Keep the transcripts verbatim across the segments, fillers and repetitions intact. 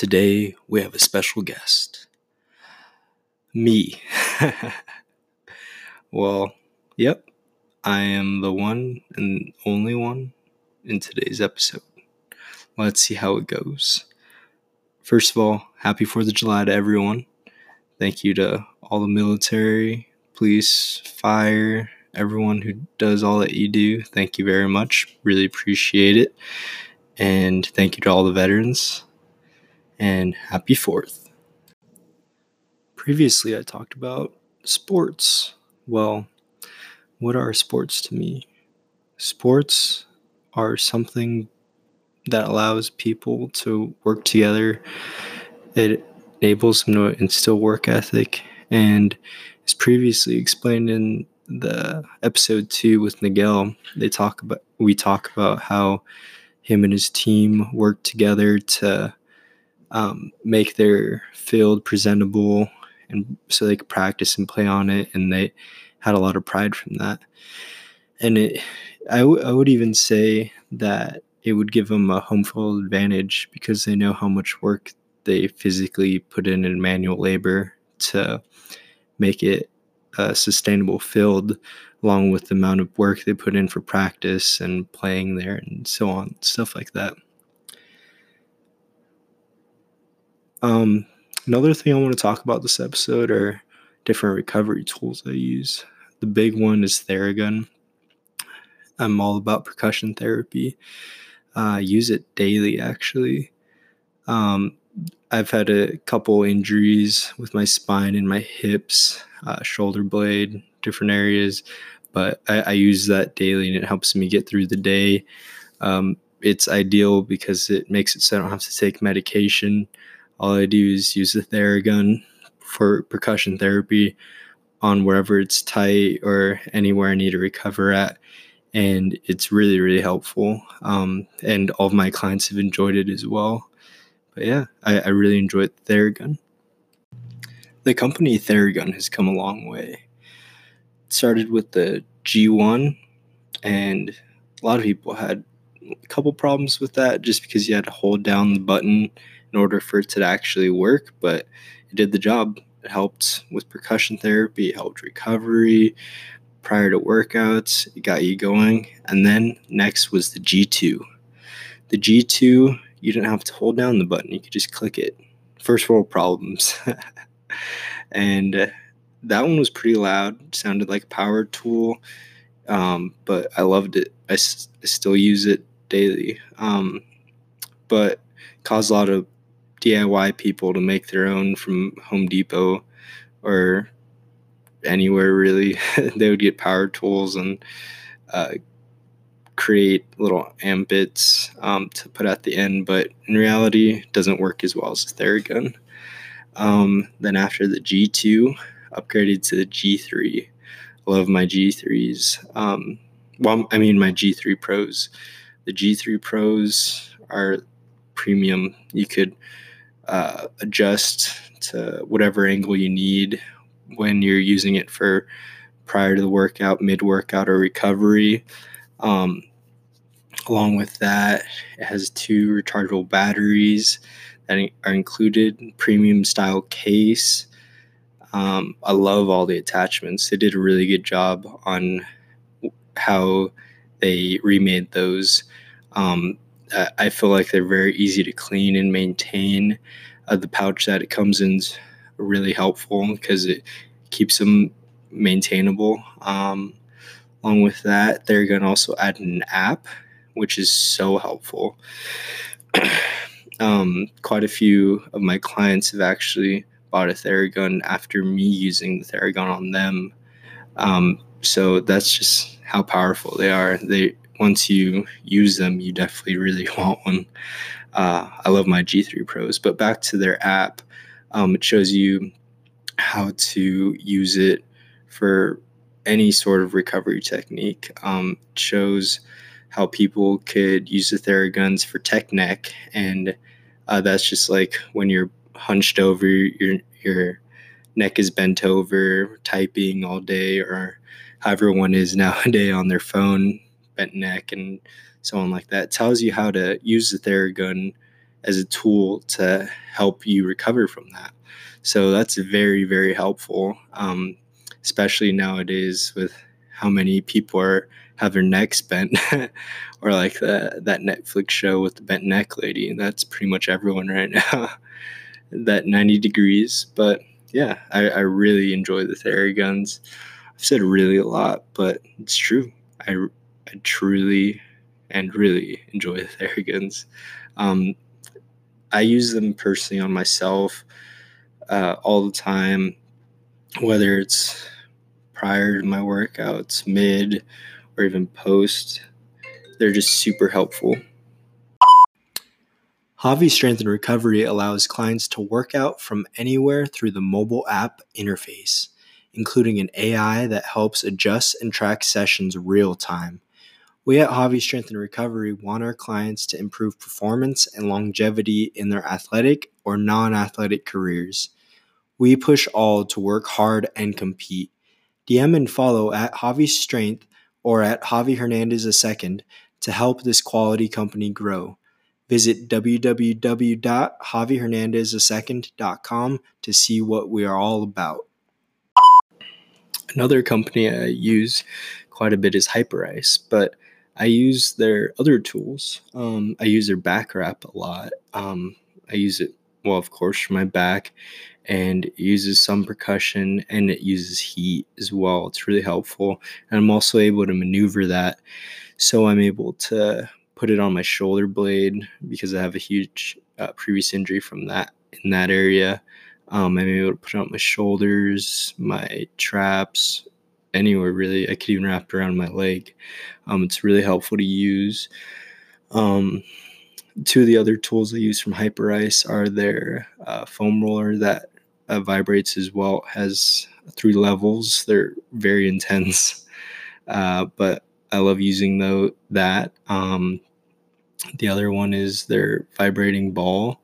Today, we have a special guest. Me. Well, yep. I am the one and only one in today's episode. Let's see how it goes. First of all, happy fourth of July to everyone. Thank you to all the military, police, fire, everyone who does all that you do. Thank you very much. Really appreciate it. And thank you to all the veterans. And happy fourth. Previously, I talked about sports. Well, what are sports to me? Sports are something that allows people to work together. It enables them to instill work ethic. And as previously explained in the episode two with Miguel, they talk about we talk about how him and his team work together to um, make their field presentable, and so they could practice and play on it, and they had a lot of pride from that. And it, I, w- I would even say that it would give them a home field advantage because they know how much work they physically put in in manual labor to make it a sustainable field, along with the amount of work they put in for practice and playing there and so on, stuff like that. Um, another thing I want to talk about this episode are different recovery tools I use. The big one is Theragun. I'm all about percussion therapy. Uh, I use it daily, actually. Um, I've had a couple injuries with my spine and my hips, uh, shoulder blade, different areas, but I, I use that daily and it helps me get through the day. Um, it's ideal because it makes it so I don't have to take medication. All I do is use the Theragun for percussion therapy on wherever it's tight or anywhere I need to recover at. And it's really, really helpful. Um, and all of my clients have enjoyed it as well. But yeah, I, I really enjoyed Theragun. The company Theragun has come a long way. It started with the G one, and a lot of people had a couple problems with that just because you had to hold down the button in order for it to actually work, but it did the job. It helped with percussion therapy, it helped recovery prior to workouts, it got you going. And then next was the G two. The G two, you didn't have to hold down the button, you could just click it. First world problems. And uh, that one was pretty loud, sounded like a power tool, um, but I loved it. I, s- I still use it daily, um, but caused a lot of D I Y people to make their own from Home Depot or anywhere really. They would get power tools and uh, create little ambits um, to put at the end, but in reality, it doesn't work as well as the Theragun. Um, then after the G two, upgraded to the G three. Love my G threes. Um, well, I mean my G three Pros. The G three Pros are premium. You could uh, adjust to whatever angle you need when you're using it for prior to the workout, mid-workout, or recovery. Um, along with that, it has two rechargeable batteries that are included, premium style case. Um, I love all the attachments. They did a really good job on how they remade those. Um, I feel like they're very easy to clean and maintain. Uh, the pouch that it comes in is really helpful because it keeps them maintainable. Um, along with that, they're going to also add an app, which is so helpful. um, quite a few of my clients have actually bought a Theragun after me using the Theragun on them. Um, so that's just how powerful they are. They Once you use them, you definitely really want one. Uh, I love my G three Pros. But back to their app, um, it shows you how to use it for any sort of recovery technique. Um, it shows how people could use the Theraguns for tech neck, and uh, that's just like when you're hunched over, your your neck is bent over, typing all day, or however one is nowadays on their phone. Neck and so on like that. It tells you how to use the Theragun as a tool to help you recover from that. So that's very, very helpful, um, especially nowadays with how many people are, have their necks bent, or like the, that Netflix show with the bent neck lady. That's pretty much everyone right now, that ninety degrees. But yeah, I, I really enjoy the Theraguns. I've said really a lot, but it's true. I, I truly and really enjoy the Theraguns. Um, I use them personally on myself uh, all the time, whether it's prior to my workouts, mid, or even post. They're just super helpful. Javi Strength and Recovery allows clients to work out from anywhere through the mobile app interface, including an A I that helps adjust and track sessions real time. We at Javi Strength and Recovery want our clients to improve performance and longevity in their athletic or non-athletic careers. We push all to work hard and compete. D M and follow at Javi Strength or at Javi Hernandez the second to help this quality company grow. Visit w w w dot javi hernandez the second dot com to see what we are all about. Another company I use quite a bit is Hyperice, but I use their other tools. Um, I use their back wrap a lot. Um, I use it, well, of course, for my back, and it uses some percussion, and it uses heat as well. It's really helpful, and I'm also able to maneuver that, so I'm able to put it on my shoulder blade because I have a huge uh, previous injury from that in that area. Um, I'm able to put it on my shoulders, my traps, anywhere really. I could even wrap it around my leg. Um, it's really helpful to use. Um, two of the other tools I use from Hyperice are their uh, foam roller that uh, vibrates as well. It has three levels. They're very intense, uh, but I love using though that. Um, the other one is their vibrating ball.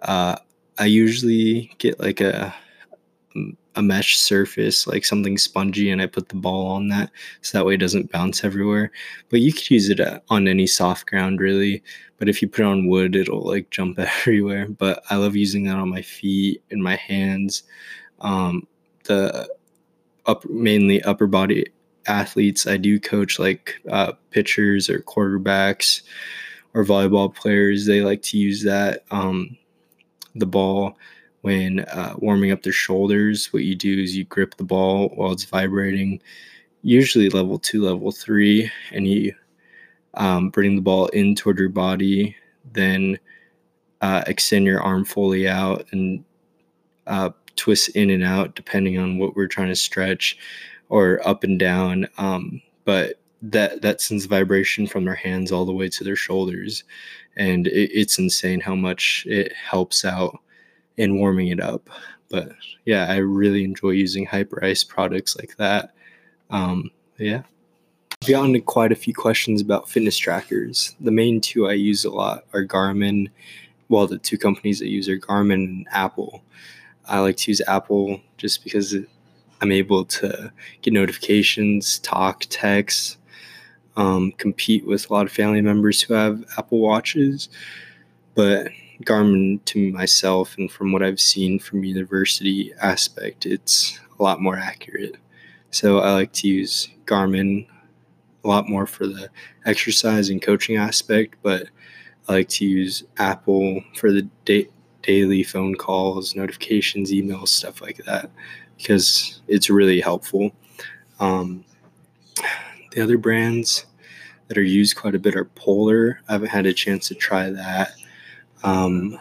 Uh, I usually get like a a mesh surface, like something spongy, and I put the ball on that so that way it doesn't bounce everywhere. But you could use it on any soft ground really, but if you put it on wood, it'll like jump everywhere. But I love using that on my feet and my hands. Um, the upper, mainly upper body athletes I do coach, like uh, pitchers or quarterbacks or volleyball players, they like to use that. Um, the ball when uh, warming up their shoulders, what you do is you grip the ball while it's vibrating, usually level two, level three, and you um, bring the ball in toward your body, then uh, extend your arm fully out and uh, twist in and out depending on what we're trying to stretch, or up and down. Um, but that that sends vibration from their hands all the way to their shoulders, and it, it's insane how much it helps out in warming it up. But yeah, I really enjoy using Hyperice products like that. Um, yeah, I've gotten to quite a few questions about fitness trackers. The main two I use a lot are Garmin. Well, the two companies that use are Garmin and Apple. I like to use Apple just because it, I'm able to get notifications, talk, text, um, compete with a lot of family members who have Apple Watches. But Garmin, to myself and from what I've seen from university aspect, it's a lot more accurate. So I like to use Garmin a lot more for the exercise and coaching aspect, but I like to use Apple for the da- daily phone calls, notifications, emails, stuff like that, because it's really helpful. Um, the other brands that are used quite a bit are Polar. I haven't had a chance to try that. Um,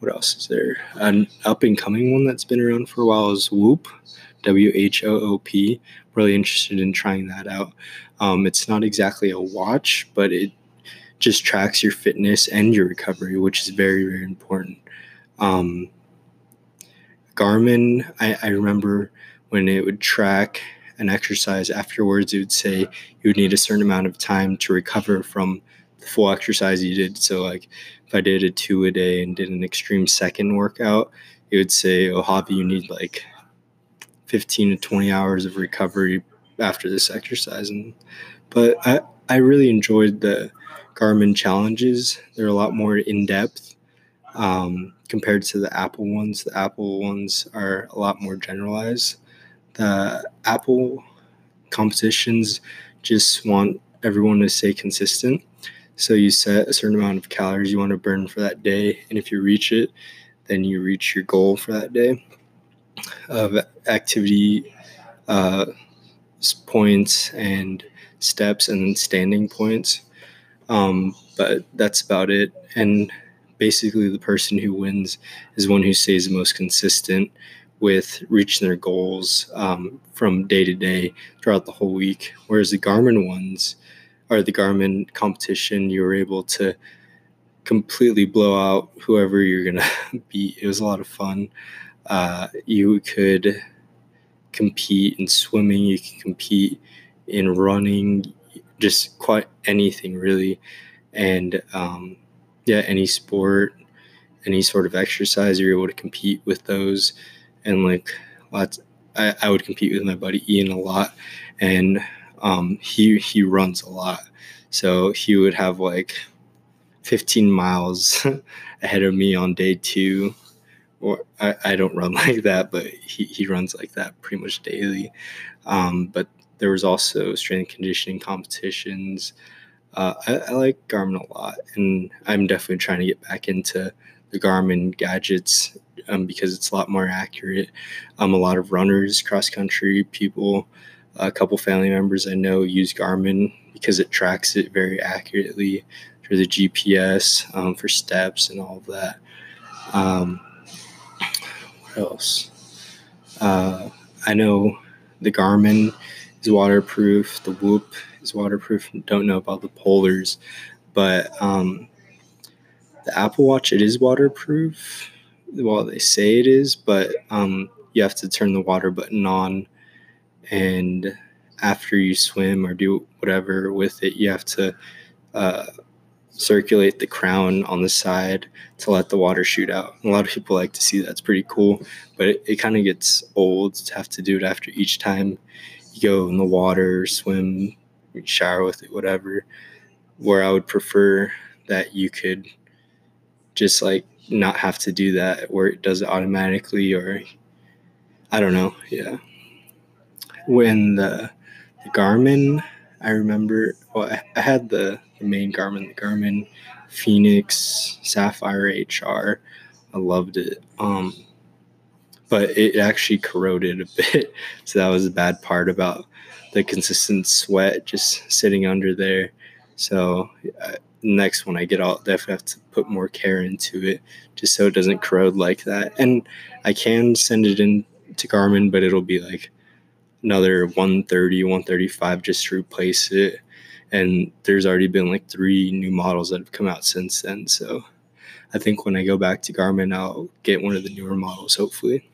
what else is there? An up-and-coming one that's been around for a while is WHOOP, W H O O P. Really interested in trying that out. Um, it's not exactly a watch, but it just tracks your fitness and your recovery, which is very, very important. Um, Garmin, I, I remember when it would track an exercise, afterwards it would say you would need a certain amount of time to recover from the full exercise you did. So like if I did a two a day and did an extreme second workout, it would say, oh, Javi, you need like fifteen to twenty hours of recovery after this exercise. And but I, I really enjoyed the Garmin challenges. They're a lot more in-depth. um, compared to the Apple ones. The Apple ones are a lot more generalized. The Apple competitions just want everyone to stay consistent. So you set a certain amount of calories you want to burn for that day, and if you reach it, then you reach your goal for that day of activity uh, points and steps and standing points. Um, but that's about it. And basically the person who wins is one who stays the most consistent with reaching their goals um, from day to day throughout the whole week. Whereas the Garmin ones, or the Garmin competition, you were able to completely blow out whoever you're going to beat. It was a lot of fun. Uh, you could compete in swimming. You could compete in running, just quite anything really. And um, yeah, any sport, any sort of exercise, you're able to compete with those. And like lots, I, I would compete with my buddy Ian a lot. And Um, he, he runs a lot. So he would have like fifteen miles ahead of me on day two, or I, I don't run like that, but he, he runs like that pretty much daily. Um, but there was also strength and conditioning competitions. Uh, I, I like Garmin a lot, and I'm definitely trying to get back into the Garmin gadgets, um, because it's a lot more accurate. Um, a lot of runners, cross country people, a couple family members I know use Garmin because it tracks it very accurately through the G P S, um, for steps and all of that. Um, what else? Uh, I know the Garmin is waterproof. The WHOOP is waterproof. Don't know about the Polars, but um, the Apple Watch, it is waterproof. Well, they say it is, but um, you have to turn the water button on. And after you swim or do whatever with it, you have to uh, circulate the crown on the side to let the water shoot out. And a lot of people like to see that. It's pretty cool, but it, it kind of gets old to have to do it after each time you go in the water, swim, shower with it, whatever, where I would prefer that you could just like not have to do that, where it does it automatically, or I don't know. Yeah. When the, the Garmin, I remember, well, I, I had the, the main Garmin, the Garmin Phoenix Sapphire H R. I loved it. Um, but it actually corroded a bit. So that was the bad part about the consistent sweat just sitting under there. So uh, next one I get, I'll definitely have to put more care into it just so it doesn't corrode like that. And I can send it in to Garmin, but it'll be like another one thirty, one thirty-five just to replace it. And there's already been like three new models that have come out since then. So I think when I go back to Garmin, I'll get one of the newer models, hopefully.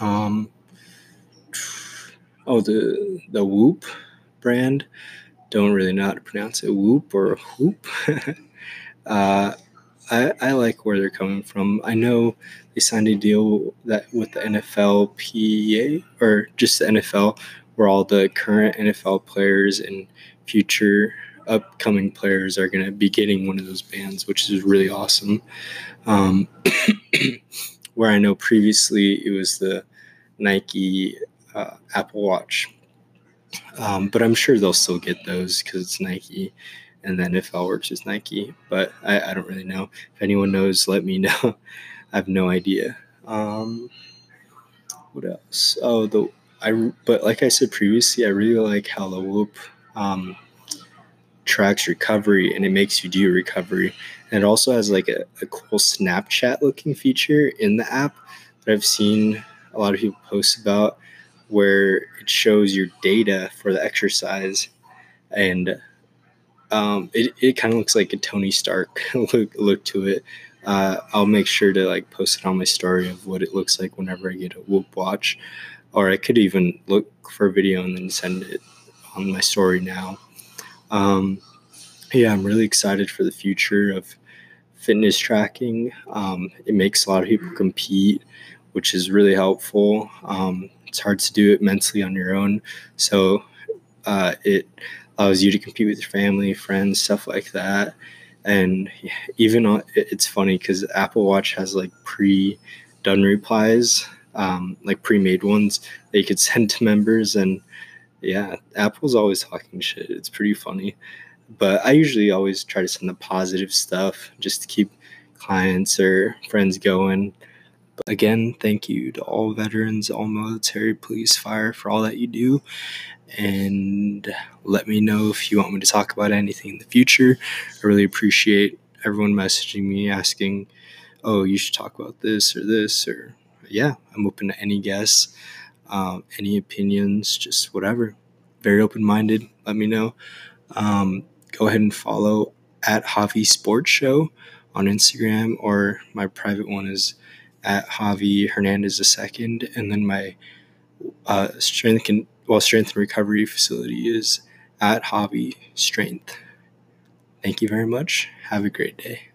Um, oh, the the WHOOP brand. Don't really know how to pronounce it, WHOOP or Whoop. uh, I, I like where they're coming from. I know they signed a deal that with the N F L P A, or just the N F L, where all the current N F L players and future upcoming players are going to be getting one of those bands, which is really awesome. Um, where I know previously it was the Nike uh, Apple Watch. Um, but I'm sure they'll still get those because it's Nike. And the N F L works with Nike, but I, I don't really know. If anyone knows, let me know. I have no idea. Um, what else? Oh, the I. But like I said previously, I really like how the Whoop um, tracks recovery, and it makes you do recovery. And it also has like a, a cool Snapchat-looking feature in the app that I've seen a lot of people post about, where it shows your data for the exercise. And Um, it, it kind of looks like a Tony Stark look, look to it. Uh, I'll make sure to like post it on my story of what it looks like whenever I get a Whoop watch, or I could even look for a video and then send it on my story now. Um, yeah, I'm really excited for the future of fitness tracking. Um, it makes a lot of people compete, which is really helpful. Um, it's hard to do it mentally on your own. So uh, it allows you to compete with your family, friends, stuff like that. And even on, it's funny because Apple Watch has like pre-done replies, um, like pre-made ones that you could send to members. And yeah, Apple's always talking shit. It's pretty funny. But I usually always try to send the positive stuff just to keep clients or friends going. But again, thank you to all veterans, all military, police, fire for all that you do. And let me know if you want me to talk about anything in the future. I really appreciate everyone messaging me asking, oh, you should talk about this or this. Or yeah, I'm open to any guests, um, any opinions, just whatever. Very open-minded. Let me know. Um, go ahead and follow at Javi Sports Show on Instagram, or my private one is at Javi Hernandez the second, and then my uh, strength and well strength and recovery facility is at Hobby Strength. Thank you very much. Have a great day.